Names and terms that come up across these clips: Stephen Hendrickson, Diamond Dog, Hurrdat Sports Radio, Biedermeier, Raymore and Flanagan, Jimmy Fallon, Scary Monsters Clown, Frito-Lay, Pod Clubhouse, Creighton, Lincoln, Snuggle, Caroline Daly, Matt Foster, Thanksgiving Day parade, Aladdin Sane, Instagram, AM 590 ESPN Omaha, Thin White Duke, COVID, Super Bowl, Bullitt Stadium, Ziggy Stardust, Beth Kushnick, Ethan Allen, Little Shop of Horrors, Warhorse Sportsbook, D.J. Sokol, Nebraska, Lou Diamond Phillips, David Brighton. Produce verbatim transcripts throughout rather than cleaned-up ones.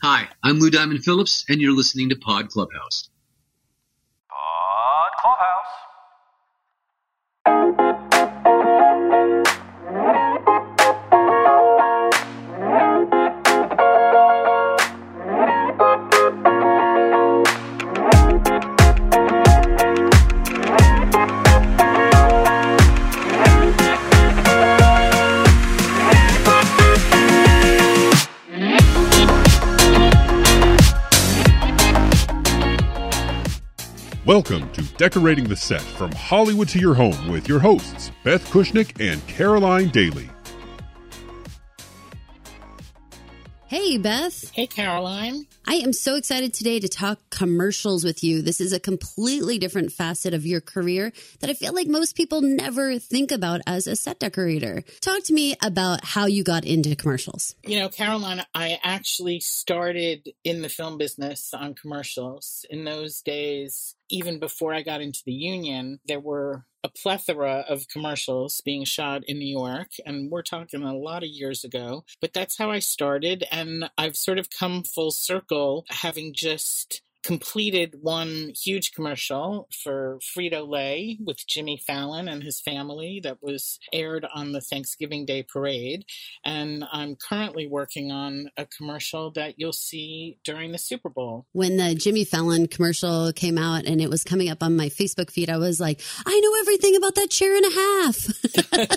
Hi, I'm Lou Diamond Phillips, and you're listening to Pod Clubhouse. Pod Clubhouse. Welcome to Decorating the Set, from Hollywood to your home, with your hosts, Beth Kushnick and Caroline Daly. Hey, Beth. Hey, Caroline. I am so excited today to talk commercials with you. This is a completely different facet of your career that I feel like most people never think about as a set decorator. Talk to me about how you got into commercials. You know, Caroline, I actually started in the film business on commercials. In those days, even before I got into the union, there were a plethora of commercials being shot in New York, and we're talking a lot of years ago, but that's how I started, and I've sort of come full circle, having just completed one huge commercial for Frito-Lay with Jimmy Fallon and his family that was aired on the Thanksgiving Day parade. And I'm currently working on a commercial that you'll see during the Super Bowl. When the Jimmy Fallon commercial came out and it was coming up on my Facebook feed, I was like, I know everything about that chair and a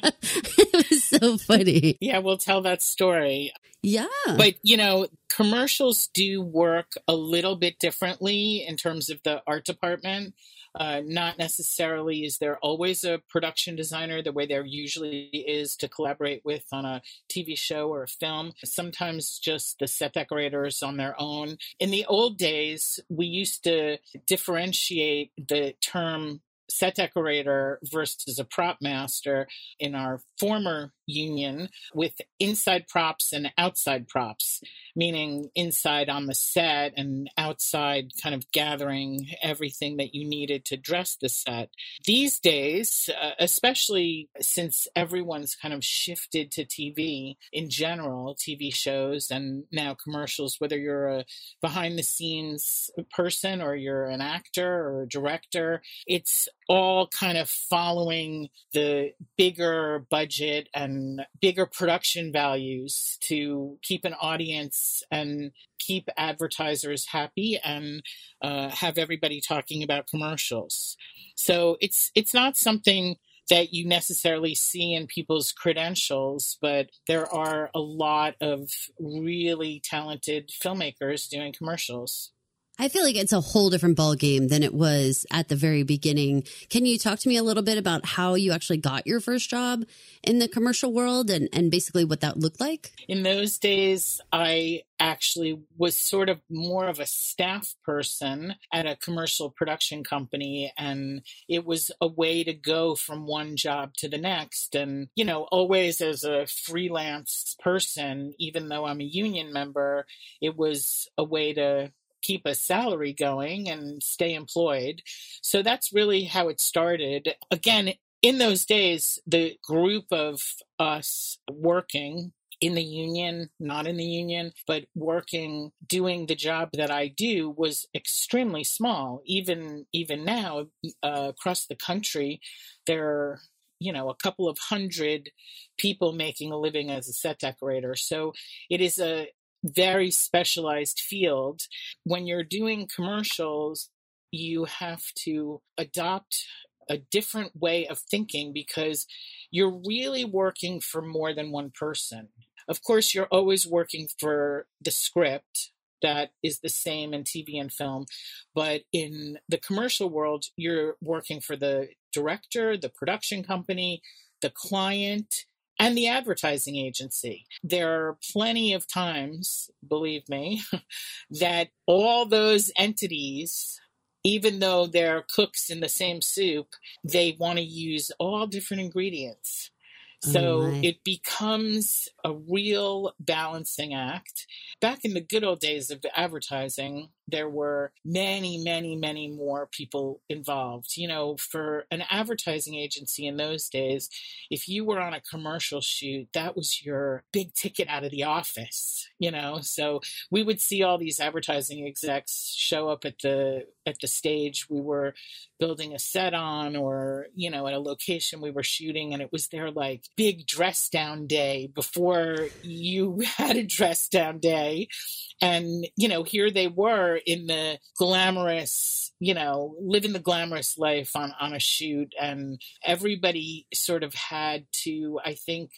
half. It was so funny. Yeah, we'll tell that story. Yeah. But, you know, commercials do work a little bit differently in terms of the art department. Uh, not necessarily is there always a production designer the way there usually is to collaborate with on a T V show or a film. Sometimes just the set decorators on their own. In the old days, we used to differentiate the term set decorator versus a prop master in our former union with inside props and outside props, meaning inside on the set and outside kind of gathering everything that you needed to dress the set. These days, uh, especially since everyone's kind of shifted to T V in general, T V shows and now commercials, whether you're a behind the scenes person or you're an actor or a director, it's all kind of following the bigger budget and bigger production values to keep an audience and keep advertisers happy and uh, have everybody talking about commercials. So it's it's not something that you necessarily see in people's credentials, but there are a lot of really talented filmmakers doing commercials. I feel like it's a whole different ballgame than it was at the very beginning. Can you talk to me a little bit about how you actually got your first job in the commercial world and, and basically what that looked like? In those days, I actually was sort of more of a staff person at a commercial production company. And it was a way to go from one job to the next. And, you know, always as a freelance person, even though I'm a union member, it was a way to keep a salary going and stay employed. So that's really how it started. Again, in those days, the group of us working in the union, not in the union, but working, doing the job that I do was extremely small. Even, even now, uh, across the country, there are, you know, a couple of hundred people making a living as a set decorator. So it is a very specialized field. When you're doing commercials, you have to adopt a different way of thinking because you're really working for more than one person. Of course, you're always working for the script. That is the same in T V and film. But in the commercial world, you're working for the director, the production company, the client, and the advertising agency. There are plenty of times, believe me, that all those entities, even though they're cooks in the same soup, they want to use all different ingredients. So oh it becomes a real balancing act. Back in the good old days of advertising, there were many, many, many more people involved. You know, for an advertising agency in those days, if you were on a commercial shoot, that was your big ticket out of the office, you know? So we would see all these advertising execs show up at the, at the stage we were building a set on, or, you know, at a location we were shooting, and it was their like big dress down day before you had a dress down day. And, you know, here they were in the glamorous, you know, living the glamorous life on, on a shoot. And everybody sort of had to, I think,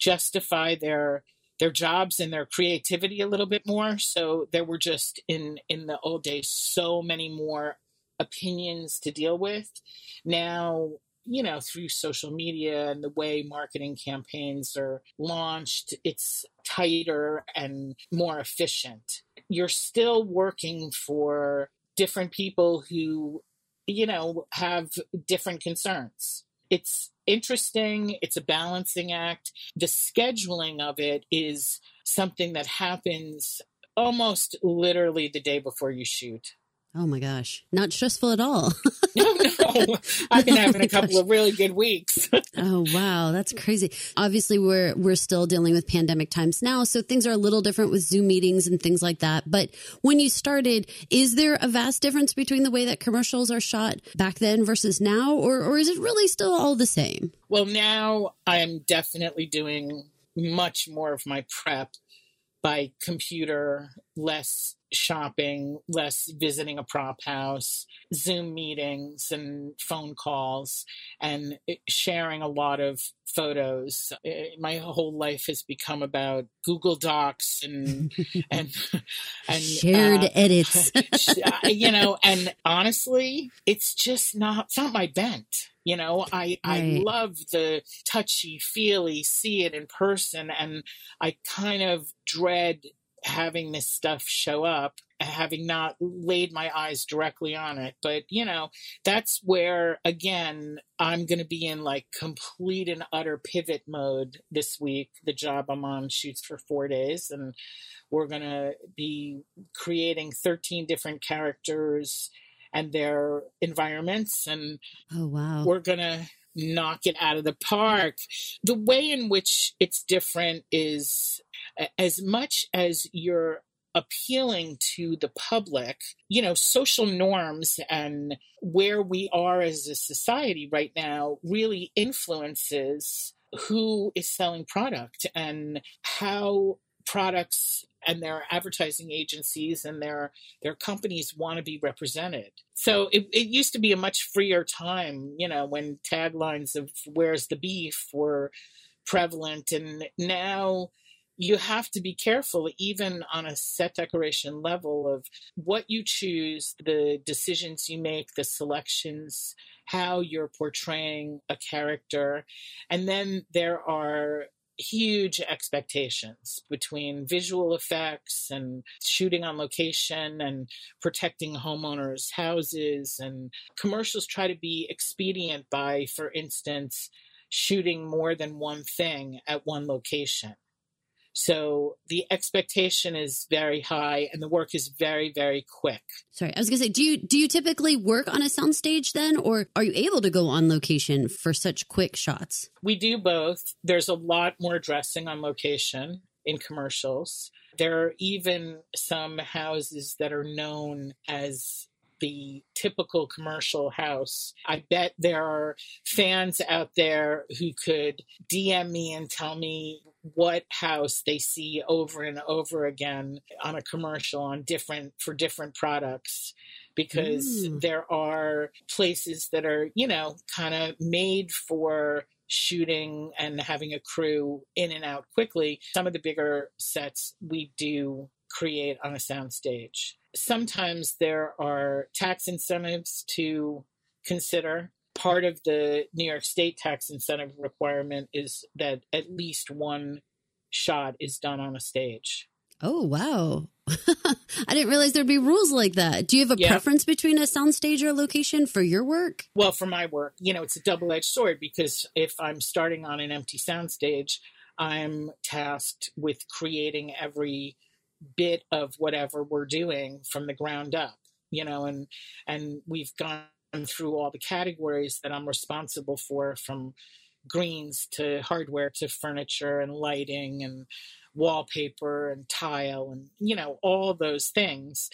justify their their jobs and their creativity a little bit more. So there were just in, in the old days, so many more opinions to deal with. Now, you know, through social media and the way marketing campaigns are launched, it's tighter and more efficient. You're still working for different people who, you know, have different concerns. It's interesting. It's a balancing act. The scheduling of it is something that happens almost literally the day before you shoot. Oh my gosh. Not stressful at all. No, no. I've been oh having a couple gosh. of really good weeks. Oh, wow. That's crazy. Obviously, we're we're still dealing with pandemic times now, so things are a little different with Zoom meetings and things like that. But when you started, is there a vast difference between the way that commercials are shot back then versus now, or, or is it really still all the same? Well, now I'm definitely doing much more of my prep by computer, less shopping, less visiting a prop house, Zoom meetings and phone calls, and sharing a lot of photos. My whole life has become about Google Docs and and and shared uh, edits. You know, and honestly, it's just not it's not my bent. You know, I, right. I love the touchy-feely, see it in person, and I kind of dread having this stuff show up, having not laid my eyes directly on it. But, you know, that's where, again, I'm going to be in like complete and utter pivot mode this week. The job I'm on shoots for four days, and we're going to be creating thirteen different characters and their environments. And oh, wow. We're going to knock it out of the park. The way in which it's different is as much as you're appealing to the public, you know, social norms and where we are as a society right now really influences who is selling product and how products and their advertising agencies and their their companies want to be represented. So it, it used to be a much freer time, you know, when taglines of where's the beef were prevalent. And now you have to be careful, even on a set decoration level, of what you choose, the decisions you make, the selections, how you're portraying a character. And then there are huge expectations between visual effects and shooting on location and protecting homeowners' houses. And commercials try to be expedient by, for instance, shooting more than one thing at one location. So the expectation is very high and the work is very, very quick. Sorry, I was going to say, do you do you typically work on a soundstage then, or are you able to go on location for such quick shots? We do both. There's a lot more dressing on location in commercials. There are even some houses that are known as the typical commercial house. I bet there are fans out there who could D M me and tell me what house they see over and over again on a commercial on different for different products, because mm. there are places that are, you know, kind of made for shooting and having a crew in and out quickly. Some of the bigger sets we do create on a soundstage. Sometimes there are tax incentives to consider. Part of the New York State tax incentive requirement is that at least one shot is done on a stage. Oh, wow. I didn't realize there'd be rules like that. Do you have a yeah. preference between a soundstage or a location for your work? Well, for my work, you know, it's a double-edged sword, because if I'm starting on an empty soundstage, I'm tasked with creating every bit of whatever we're doing from the ground up, you know, and, and we've gone through all the categories that I'm responsible for, from greens to hardware to furniture and lighting and wallpaper and tile and, you know, all those things.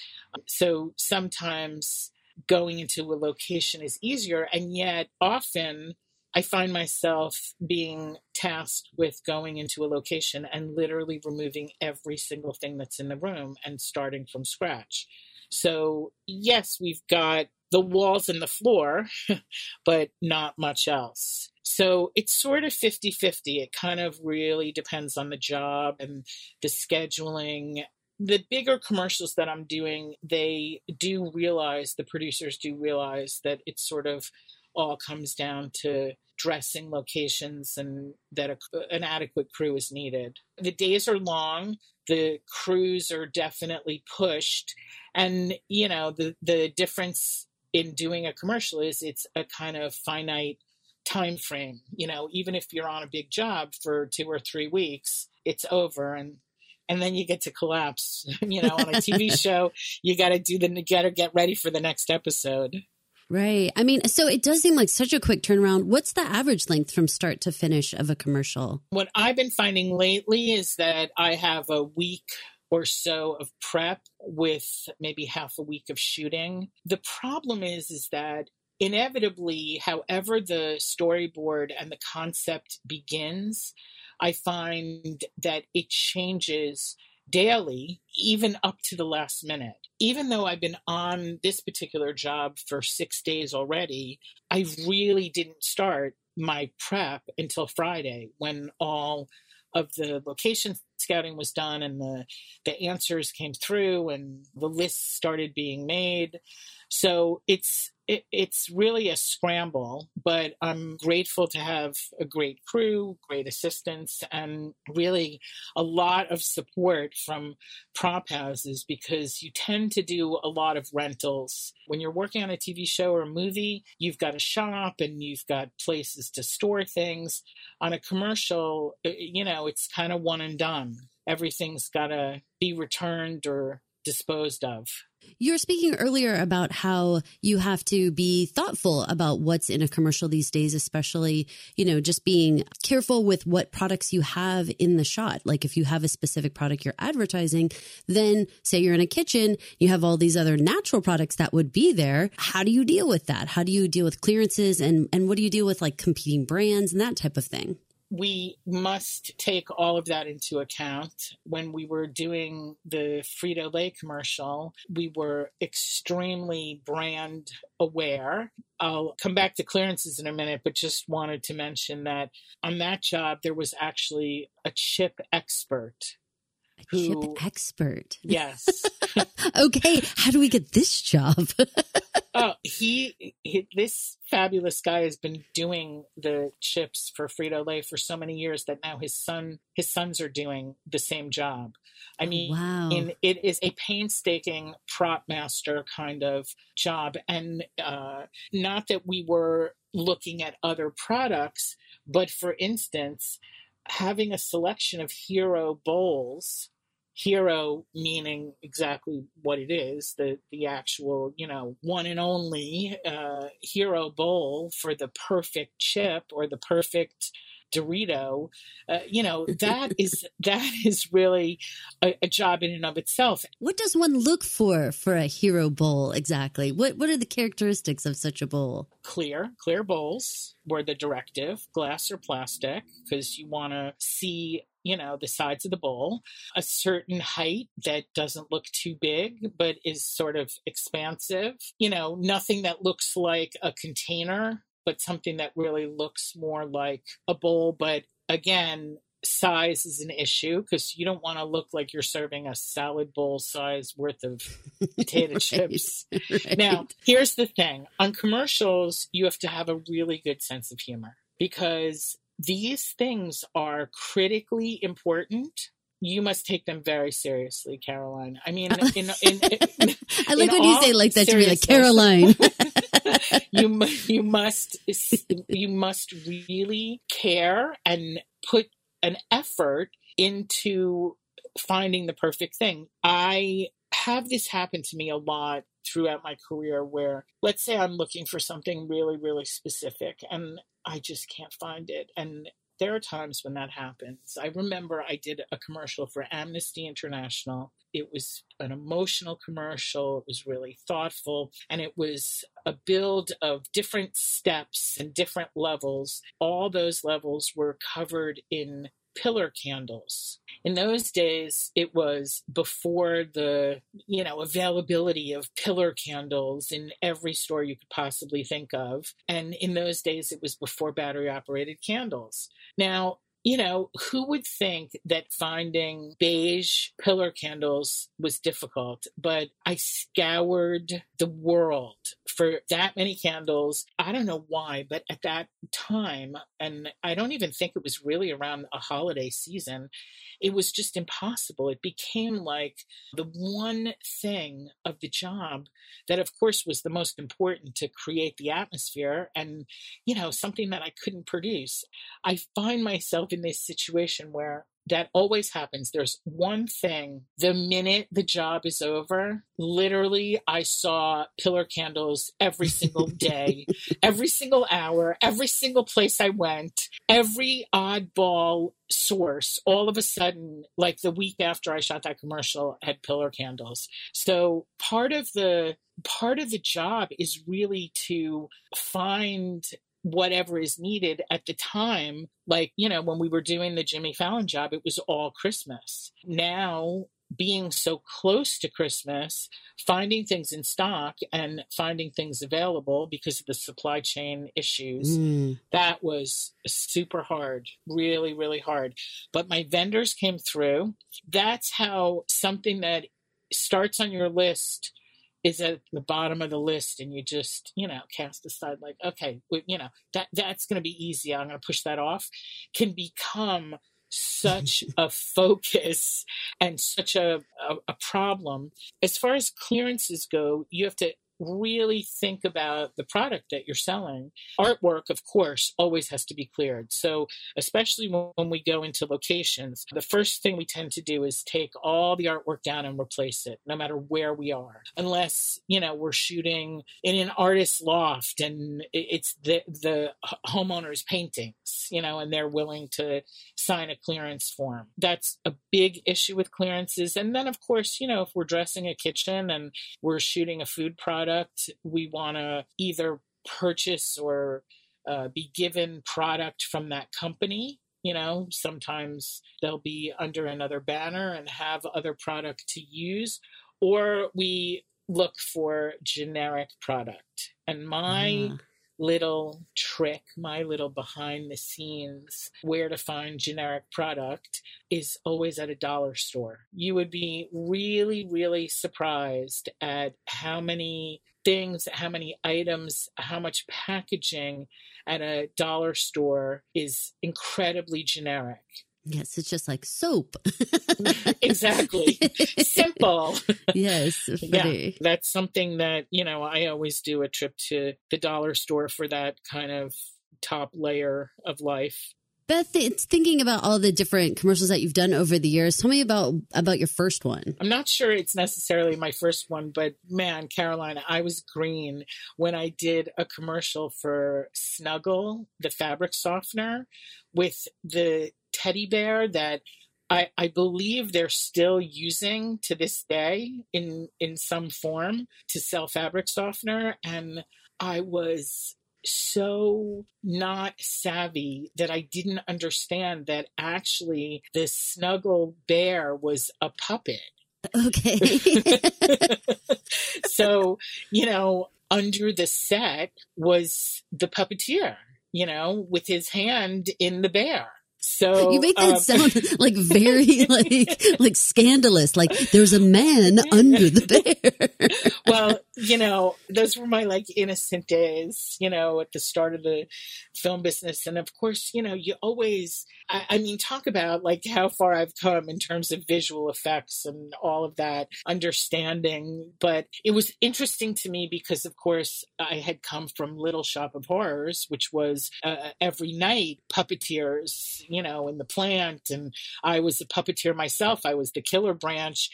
So sometimes going into a location is easier. And yet often I find myself being tasked with going into a location and literally removing every single thing that's in the room and starting from scratch. So yes, we've got the walls and the floor, but not much else. So it's sort of fifty-fifty. It kind of really depends on the job and the scheduling. The bigger commercials that I'm doing, they do realize, the producers do realize that it sort of all comes down to dressing locations and that a, an adequate crew is needed. The days are long. The crews are definitely pushed. And, you know, the, the difference in doing a commercial is it's a kind of finite time frame. You know, even if you're on a big job for two or three weeks, it's over. And And then you get to collapse, you know, on a T V show, you got to do the, you got to get ready for the next episode. Right. I mean, so it does seem like such a quick turnaround. What's the average length from start to finish of a commercial? What I've been finding lately is that I have a week or so of prep with maybe half a week of shooting. The problem is, is that inevitably, however the storyboard and the concept begins, I find that it changes daily, even up to the last minute. Even though I've been on this particular job for six days already, I really didn't start my prep until Friday, when all of the location scouting was done and the, the answers came through and the lists started being made. So it's it, it's really a scramble, but I'm grateful to have a great crew, great assistance, and really a lot of support from prop houses, because you tend to do a lot of rentals. When you're working on a T V show or a movie, you've got a shop and you've got places to store things. On a commercial, you know, it's kind of one and done. Everything's got to be returned or disposed of. You were speaking earlier about how you have to be thoughtful about what's in a commercial these days, especially, you know, just being careful with what products you have in the shot. Like if you have a specific product you're advertising, then say you're in a kitchen, you have all these other natural products that would be there. How do you deal with that? How do you deal with clearances and, and what do you deal with, like, competing brands and that type of thing? We must take all of that into account. When we were doing the Frito-Lay commercial, we were extremely brand aware. I'll come back to clearances in a minute, but just wanted to mention that on that job, there was actually a chip expert. A who, chip expert? Yes. Okay, how do we get this job? Oh, he, he, this fabulous guy has been doing the chips for Frito-Lay for so many years that now his son, his sons are doing the same job. I mean, wow. in, it is a painstaking prop master kind of job. And uh, not that we were looking at other products, but for instance, having a selection of hero bowls. Hero meaning exactly what it is, the, the actual, you know, one and only uh, hero bowl for the perfect chip or the perfect Dorito. Uh, you know, that is that is really a, a job in and of itself. What does one look for for a hero bowl exactly? What what are the characteristics of such a bowl? Clear, clear bowls were the directive, glass or plastic, because you want to see, you know, the sides of the bowl, a certain height that doesn't look too big, but is sort of expansive, you know, nothing that looks like a container, but something that really looks more like a bowl. But again, size is an issue, because you don't want to look like you're serving a salad bowl size worth of potato right, chips. Right. Now, here's the thing. On commercials, you have to have a really good sense of humor, because these things are critically important. You must take them very seriously, Caroline. I mean, in, in, in, I like when you say like that to me, like Caroline. you you must you must really care and put an effort into finding the perfect thing. I have this happen to me a lot throughout my career where, let's say I'm looking for something really, really specific and I just can't find it. And there are times when that happens. I remember I did a commercial for Amnesty International. It was an emotional commercial. It was really thoughtful. And it was a build of different steps and different levels. All those levels were covered in pillar candles. In those days, it was before the, you know, availability of pillar candles in every store you could possibly think of. And in those days, it was before battery-operated candles. Now, you know, who would think that finding beige pillar candles was difficult? But I scoured the world for that many candles. I don't know why, but at that time, and I don't even think it was really around a holiday season, it was just impossible. It became like the one thing of the job that, of course, was the most important to create the atmosphere and, you know, something that I couldn't produce. I find myself in this situation where that always happens. There's one thing. The minute the job is over, literally, I saw pillar candles every single day, every single hour, every single place I went, every oddball source. All of a sudden, like the week after I shot that commercial, I had pillar candles. So part of the part of the job is really to find whatever is needed at the time. Like, you know, when we were doing the Jimmy Fallon job, it was all Christmas. Now, being so close to Christmas, finding things in stock and finding things available because of the supply chain issues, mm. that was super hard, really, really hard. But my vendors came through. That's how something that starts on your list is at the bottom of the list, and you just, you know, cast aside like, okay, well, you know, that that's going to be easy. I'm going to push that off, can become such a focus and such a, a, a problem. As far as clearances go, you have to really think about the product that you're selling. Artwork, of course, always has to be cleared. So especially when we go into locations, the first thing we tend to do is take all the artwork down and replace it, no matter where we are. Unless, you know, we're shooting in an artist's loft and it's the, the homeowner's paintings, you know, and they're willing to sign a clearance form. That's a big issue with clearances. And then, of course, you know, if we're dressing a kitchen and we're shooting a food product, Product, we want to either purchase or uh, be given product from that company. You know, sometimes they'll be under another banner and have other product to use, or we look for generic product. And my mm. little trick, my little behind the scenes, where to find generic product is always at a dollar store. You would be really, really surprised at how many things, how many items, how much packaging at a dollar store is incredibly generic. Yes, it's just like soap. Exactly. Simple. Yes. Yeah, that's something that, you know, I always do a trip to the dollar store for that kind of top layer of life. Beth, it's thinking about all the different commercials that you've done over the years. Tell me about, about your first one. I'm not sure it's necessarily my first one, but man, Caroline, I was green when I did a commercial for Snuggle, the fabric softener, with the teddy bear that I, I believe they're still using to this day in in some form to sell fabric softener. And I was so not savvy that I didn't understand that actually the Snuggle bear was a puppet. Okay. So, you know, under the set was the puppeteer, you know, with his hand in the bear. So you make that um, sound like very like like scandalous. Like there's a man under the bear. Well, you know, those were my like innocent days, you know, at the start of the film business. And of course, you know, you always, I, I mean, talk about like how far I've come in terms of visual effects and all of that understanding. But it was interesting to me because, of course, I had come from Little Shop of Horrors, which was uh, every night puppeteers, you know, in the plant. And I was a puppeteer myself. I was the killer branch.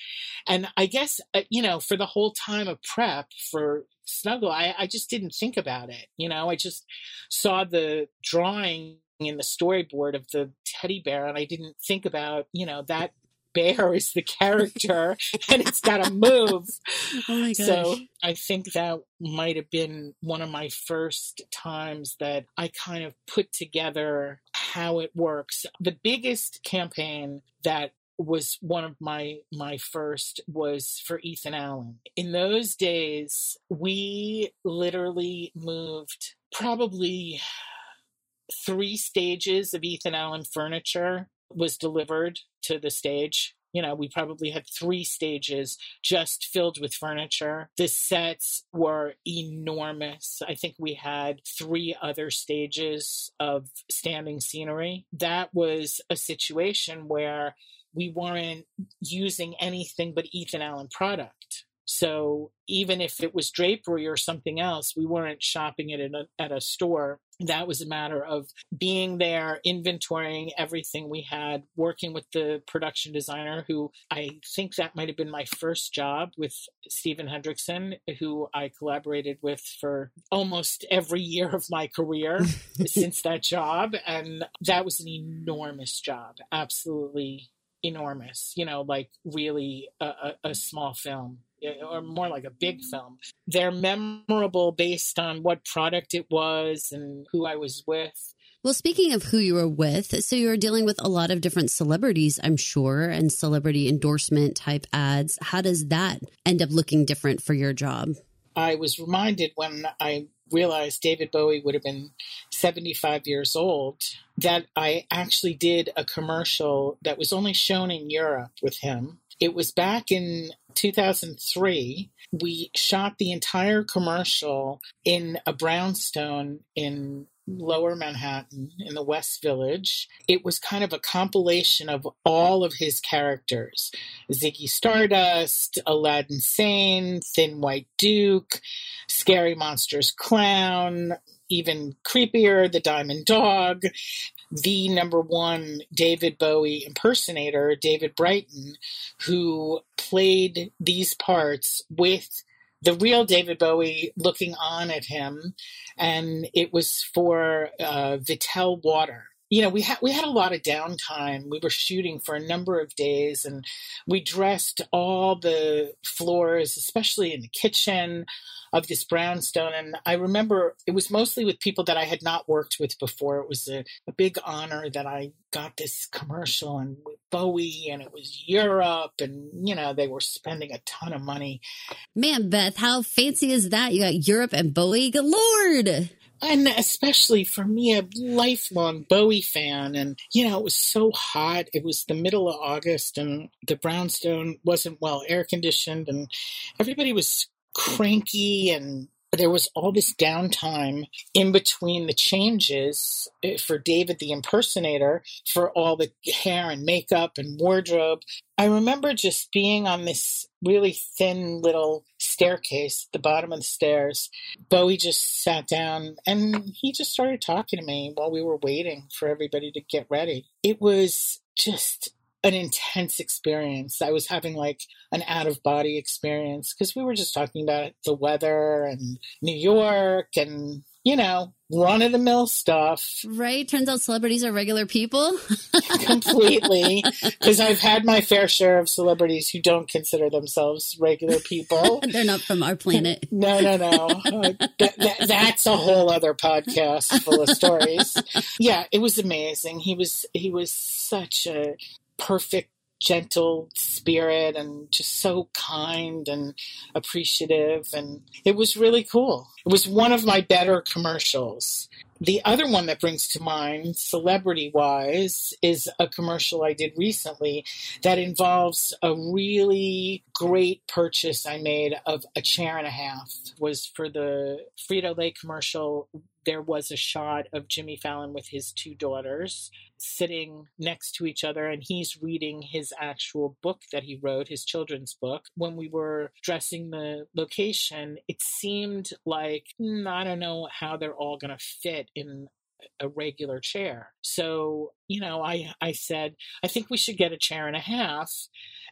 And I guess, uh, you know, for the whole time of prep, for Snuggle, I, I just didn't think about it. You know, I just saw the drawing in the storyboard of the teddy bear, and I didn't think about, you know, that bear is the character and it's got to move. Oh my gosh. So I think that might have been one of my first times that I kind of put together how it works. The biggest campaign that was one of my my first was for Ethan Allen. In those days, we literally moved probably three stages of Ethan Allen furniture was delivered to the stage. You know, we probably had three stages just filled with furniture. The sets were enormous. I think we had three other stages of standing scenery. That was a situation where we weren't using anything but Ethan Allen product. So even if it was drapery or something else, we weren't shopping it at a, at a store. That was a matter of being there, inventorying everything we had, working with the production designer, who I think that might have been my first job with Stephen Hendrickson, who I collaborated with for almost every year of my career since that job. And that was an enormous job, absolutely enormous, you know, like really a, a, a small film, or more like a big film. They're memorable based on what product it was and who I was with. Well, speaking of who you were with, so you were dealing with a lot of different celebrities, I'm sure, and celebrity endorsement type ads. How does that end up looking different for your job? I was reminded when I realized David Bowie would have been seventy-five years old that I actually did a commercial that was only shown in Europe with him. It was back in two thousand three. We shot the entire commercial in a brownstone in Lower Manhattan in the West Village. It was kind of a compilation of all of his characters: Ziggy Stardust, Aladdin Sane, Thin White Duke, Scary Monsters Clown, even creepier, the Diamond Dog, the number one David Bowie impersonator, David Brighton, who played these parts with the real David Bowie looking on at him. And it was for uh, Vittel Water. You know, we had we had a lot of downtime. We were shooting for a number of days, and we dressed all the floors, especially in the kitchen, of this brownstone. And I remember it was mostly with people that I had not worked with before. It was a, a big honor that I got this commercial, and with Bowie, and it was Europe, and, you know, they were spending a ton of money. Man, Beth, how fancy is that? You got Europe and Bowie galore. And especially for me, a lifelong Bowie fan. And, you know, it was so hot. It was the middle of August, and the brownstone wasn't well air conditioned, and everybody was cranky, and there was all this downtime in between the changes for David the impersonator, for all the hair and makeup and wardrobe. I remember just being on this really thin little staircase, the bottom of the stairs. Bowie just sat down, and he just started talking to me while we were waiting for everybody to get ready. It was just an intense experience. I was having like an out-of-body experience because we were just talking about the weather and New York and, you know, run-of-the-mill stuff. Right. Turns out celebrities are regular people. Completely. Because I've had my fair share of celebrities who don't consider themselves regular people. They're not from our planet. No, no, no. Uh, that, that, that's a whole other podcast full of stories. Yeah, it was amazing. He was, he was such a perfect, gentle spirit, and just so kind and appreciative. And it was really cool. It was one of my better commercials. The other one that brings to mind, celebrity-wise, is a commercial I did recently that involves a really great purchase I made of a chair and a half. It was for the Frito-Lay commercial. There was a shot of Jimmy Fallon with his two daughters sitting next to each other, and he's reading his actual book that he wrote, his children's book. When we were dressing the location, it seemed like, mm, I don't know how they're all going to fit in a regular chair. So, you know, I, I said, I think we should get a chair and a half.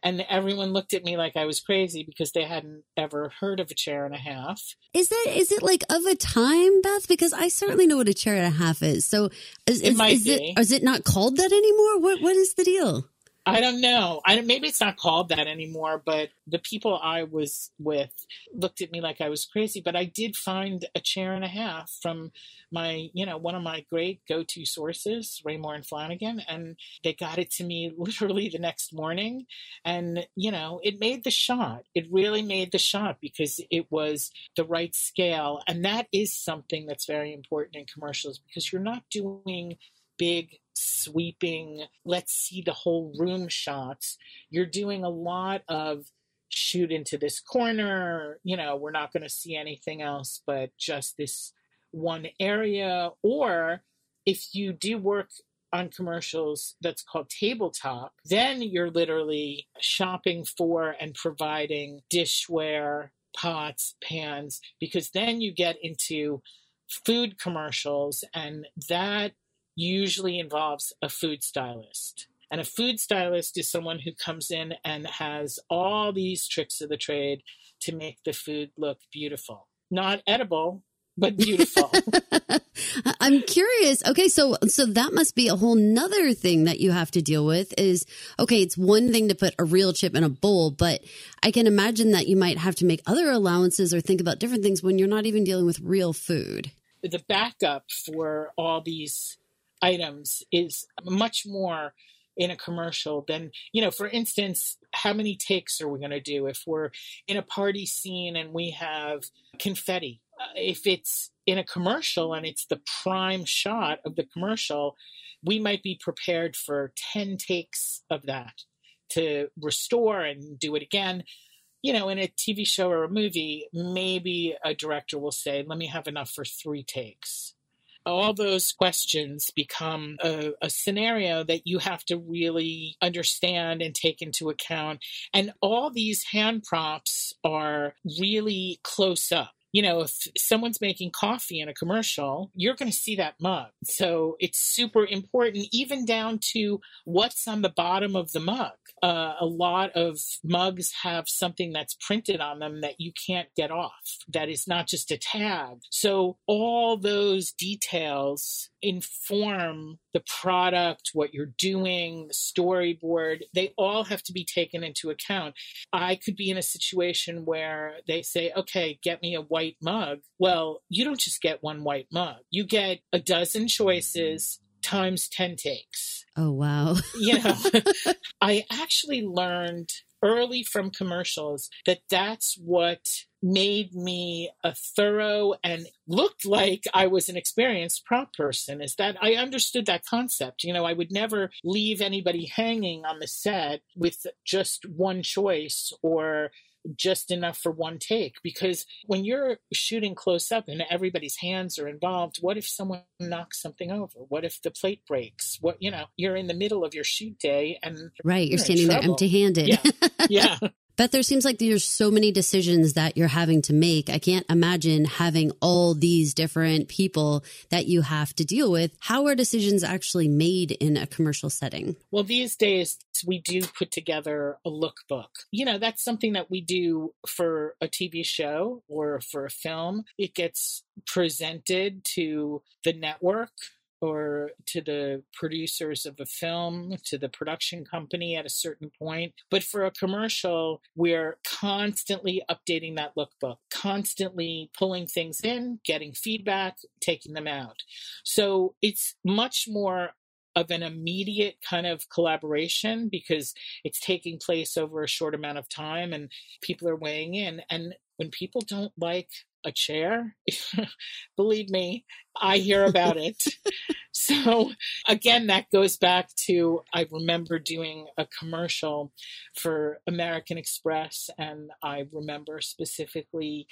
And everyone looked at me like I was crazy because they hadn't ever heard of a chair and a half. Is that, is it like of a time, Beth? Because I certainly know what a chair and a half is. So is, is, it might is, be. It, is it not called that anymore? What What is the deal? I don't know. I don't, maybe it's not called that anymore, but the people I was with looked at me like I was crazy. But I did find a chair and a half from my, you know, one of my great go-to sources, Raymore and Flanagan, and they got it to me literally the next morning. And, you know, it made the shot. It really made the shot because it was the right scale. And that is something that's very important in commercials because you're not doing big sweeping, let's see the whole room shots. You're doing a lot of shoot into this corner, you know, we're not going to see anything else but just this one area. Or if you do work on commercials that's called tabletop, then you're literally shopping for and providing dishware, pots, pans, because then you get into food commercials, and that usually involves a food stylist. And a food stylist is someone who comes in and has all these tricks of the trade to make the food look beautiful. Not edible, but beautiful. I'm curious. Okay, so so that must be a whole nother thing that you have to deal with is, okay, it's one thing to put a real chip in a bowl, but I can imagine that you might have to make other allowances or think about different things when you're not even dealing with real food. The backup for all these items is much more in a commercial than, you know, for instance, how many takes are we going to do if we're in a party scene and we have confetti? If it's in a commercial and it's the prime shot of the commercial, we might be prepared for ten takes of that to restore and do it again. You know, in a T V show or a movie, maybe a director will say, let me have enough for three takes. All those questions become a, a scenario that you have to really understand and take into account. And all these hand props are really close up. You know, if someone's making coffee in a commercial, you're going to see that mug. So it's super important, even down to what's on the bottom of the mug. Uh, a lot of mugs have something that's printed on them that you can't get off, that is not just a tag. So all those details inform the product, what you're doing, the storyboard. They all have to be taken into account. I could be in a situation where they say, okay, get me a white mug. Well, you don't just get one white mug. You get a dozen choices times ten takes. Oh, wow. You know, I actually learned early from commercials that that's what made me a thorough and looked like I was an experienced prop person, is that I understood that concept. You know, I would never leave anybody hanging on the set with just one choice or just enough for one take, because when you're shooting close up and everybody's hands are involved, what if someone knocks something over? What if the plate breaks? What, you know, you're in the middle of your shoot day and right, you're, you're standing there empty-handed. Yeah. Yeah. But there seems like there's so many decisions that you're having to make. I can't imagine having all these different people that you have to deal with. How are decisions actually made in a commercial setting? Well, these days we do put together a lookbook. You know, that's something that we do for a T V show or for a film. It gets presented to the network or to the producers of a film, to the production company at a certain point. But for a commercial, we're constantly updating that lookbook, constantly pulling things in, getting feedback, taking them out. So it's much more of an immediate kind of collaboration because it's taking place over a short amount of time and people are weighing in. And when people don't like a chair. Believe me, I hear about it. So again, that goes back to, I remember doing a commercial for American Express, and I remember specifically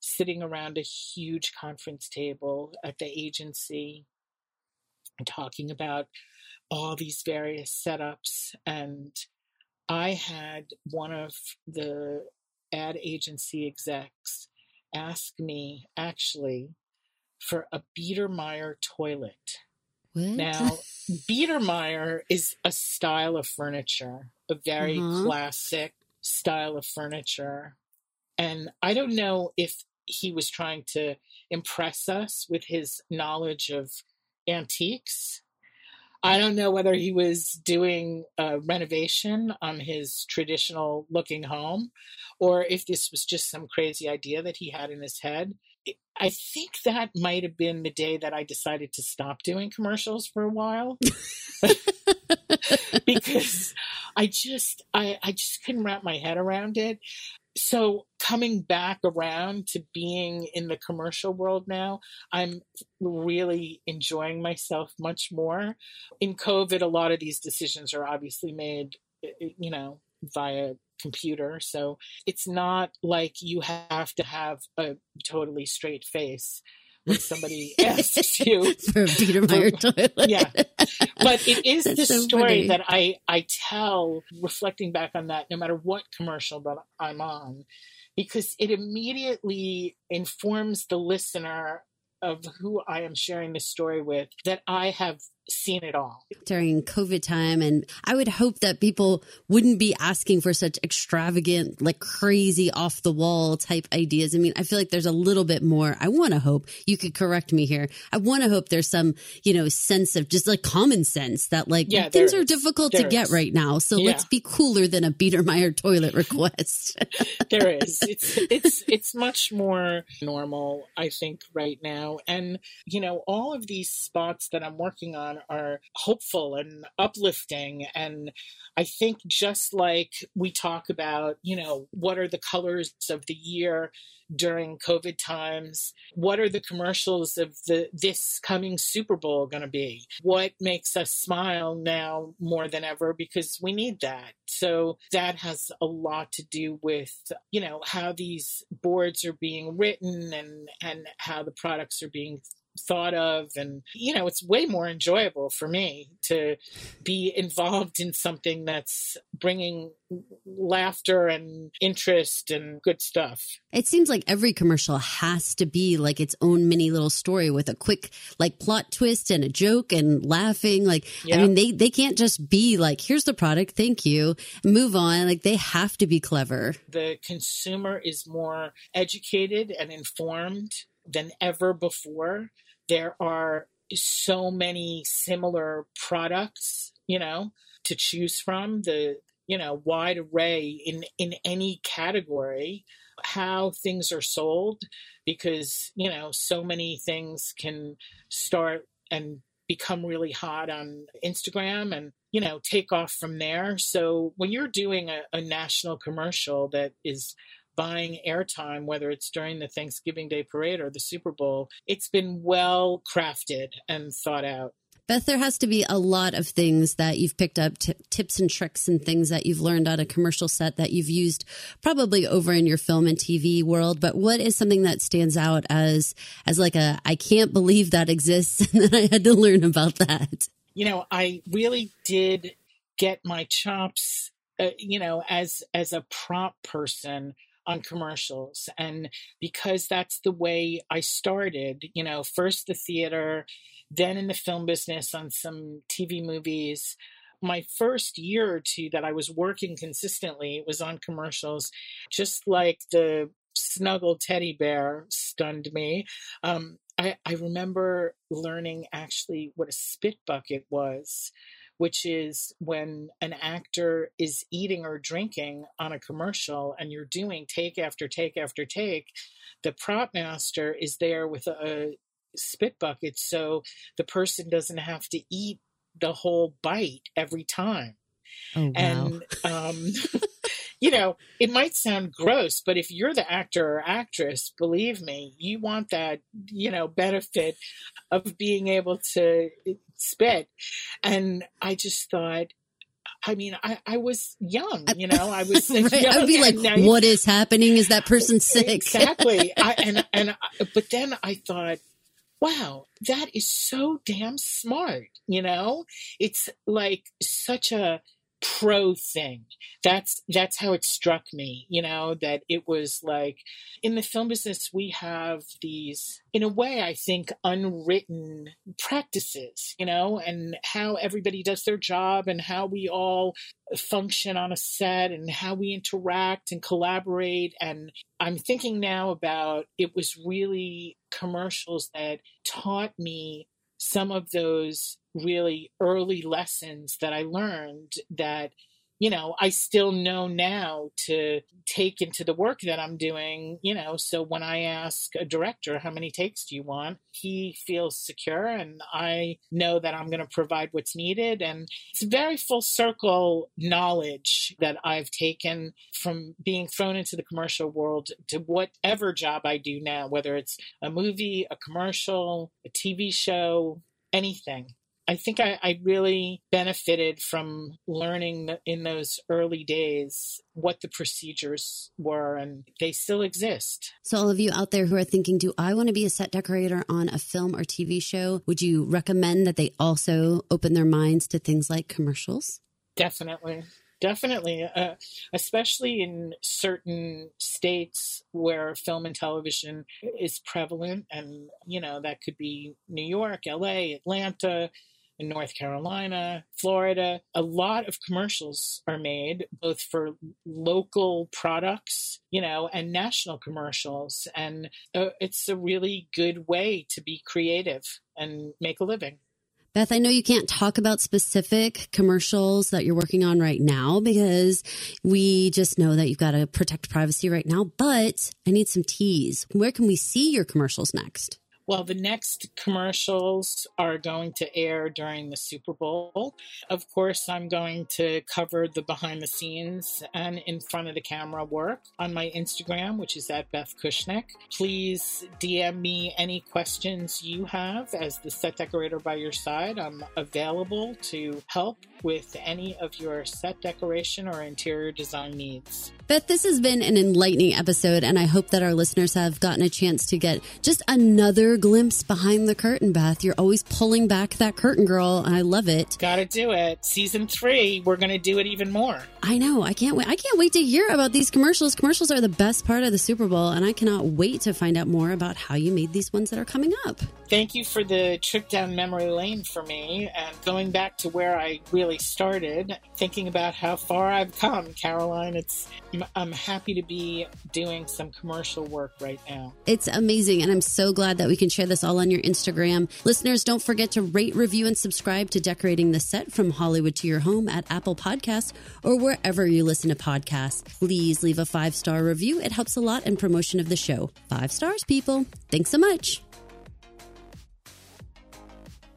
sitting around a huge conference table at the agency and talking about all these various setups. And I had one of the ad agency execs ask me, actually, for a Biedermeier toilet. What? Now, Biedermeier is a style of furniture, a very uh-huh. classic style of furniture. And I don't know if he was trying to impress us with his knowledge of antiques. I don't know whether he was doing a renovation on his traditional looking home, or if this was just some crazy idea that he had in his head. I think that might have been the day that I decided to stop doing commercials for a while. Because I just I, I just couldn't wrap my head around it. So coming back around to being in the commercial world now, I'm really enjoying myself much more. In COVID, a lot of these decisions are obviously made, you know, via computer. So it's not like you have to have a totally straight face when somebody asks you for a Biedermeier um, toilet. Yeah. But it is the so story funny. that I, I tell, reflecting back on that, no matter what commercial that I'm on, because it immediately informs the listener of who I am sharing this story with that I have seen it all. During COVID time, and I would hope that people wouldn't be asking for such extravagant, like crazy off the wall type ideas. I mean, I feel like there's a little bit more. I want to hope, you could correct me here, I want to hope there's some, you know, sense of just like common sense that like yeah, things are difficult there to get is. right now. So yeah. let's be cooler than a Biedermeier toilet request. There is. It's, it's, it's much more normal, I think, right now. And, you know, all of these spots that I'm working on are hopeful and uplifting. And I think just like we talk about, you know, what are the colors of the year during COVID times? What are the commercials of the this coming Super Bowl going to be? What makes us smile now more than ever? Because we need that. So that has a lot to do with, you know, how these boards are being written and, and how the products are being thought of. And, you know, it's way more enjoyable for me to be involved in something that's bringing laughter and interest and good stuff. It seems like every commercial has to be like its own mini little story with a quick like plot twist and a joke and laughing. Like, yeah. I mean, they, they can't just be like, here's the product, thank you, move on. Like they have to be clever. The consumer is more educated and informed than ever before. There are so many similar products, you know, to choose from, the, you know, wide array in, in any category, how things are sold, because, you know, so many things can start and become really hot on Instagram and, you know, take off from there. So when you're doing a, a national commercial that is buying airtime, whether it's during the Thanksgiving Day parade or the Super Bowl, it's been well crafted and thought out. Beth, there has to be a lot of things that you've picked up, t- tips and tricks and things that you've learned on a commercial set that you've used probably over in your film and T V world. But what is something that stands out as as like a, I can't believe that exists and that I had to learn about that? You know, I really did get my chops, uh, you know, as as a prop person on commercials. And because that's the way I started, you know, first the theater, then in the film business on some T V movies. My first year or two that I was working consistently was on commercials, just like the Snuggle teddy bear stunned me. Um, I, I remember learning actually what a spit bucket was, which is when an actor is eating or drinking on a commercial and you're doing take after take after take, the prop master is there with a, a spit bucket so the person doesn't have to eat the whole bite every time. Oh, wow. And um, you know, it might sound gross, but if you're the actor or actress, believe me, you want that, you know, benefit of being able to spit. And I just thought, I mean, I, I was young, you know, I was right. young. I'd be like, what is happening? Is that person sick? Exactly. I, and, and, but then I thought, wow, that is so damn smart. You know, it's like such a pro thing. That's, that's how it struck me, you know, that it was like in the film business, we have these, in a way, I think, unwritten practices, you know, and how everybody does their job and how we all function on a set and how we interact and collaborate. And I'm thinking now about, it was really commercials that taught me some of those really early lessons that I learned that, you know, I still know now to take into the work that I'm doing, you know. So when I ask a director, how many takes do you want? He feels secure and I know that I'm going to provide what's needed. And it's very full circle knowledge that I've taken from being thrown into the commercial world to whatever job I do now, whether it's a movie, a commercial, a T V show, anything. I think I, I really benefited from learning in those early days what the procedures were, and they still exist. So all of you out there who are thinking, do I want to be a set decorator on a film or T V show? Would you recommend that they also open their minds to things like commercials? Definitely. Definitely, uh, especially in certain states where film and television is prevalent. And, you know, that could be New York, L A, Atlanta, North Carolina, Florida. A lot of commercials are made, both for local products, you know, and national commercials. And uh, it's a really good way to be creative and make a living. Beth, I know you can't talk about specific commercials that you're working on right now because we just know that you've got to protect privacy right now, but I need some tease. Where can we see your commercials next? Well, the next commercials are going to air during the Super Bowl. Of course, I'm going to cover the behind the scenes and in front of the camera work on my Instagram, which is at Beth Kushnick. Please D M me any questions you have as the set decorator by your side. I'm available to help with any of your set decoration or interior design needs. Beth, this has been an enlightening episode, and I hope that our listeners have gotten a chance to get just another glimpse behind the curtain, Beth. You're always pulling back that curtain, girl. I love it. Gotta do it. Season three, we're gonna do it even more. I know. I can't wait. I can't wait to hear about these commercials. Commercials are the best part of the Super Bowl, and I cannot wait to find out more about how you made these ones that are coming up. Thank you for the trip down memory lane for me and going back to where I really started, thinking about how far I've come, Caroline. It's I'm happy to be doing some commercial work right now. It's amazing, and I'm so glad that we can share this all on your Instagram. Listeners, don't forget to rate, review, and subscribe to Decorating the Set from Hollywood to Your Home at Apple Podcasts or wherever you listen to podcasts. Please leave a five-star review. It helps a lot in promotion of the show. Five stars, people. Thanks so much.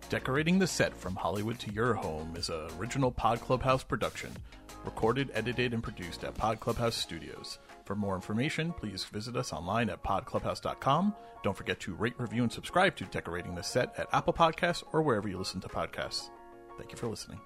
Decorating the Set from Hollywood to Your Home is an original Pod Clubhouse production, recorded, edited, and produced at Pod Clubhouse Studios. For more information, please visit us online at pod clubhouse dot com. Don't forget to rate, review, and subscribe to Decorating the Set at Apple Podcasts or wherever you listen to podcasts. Thank you for listening.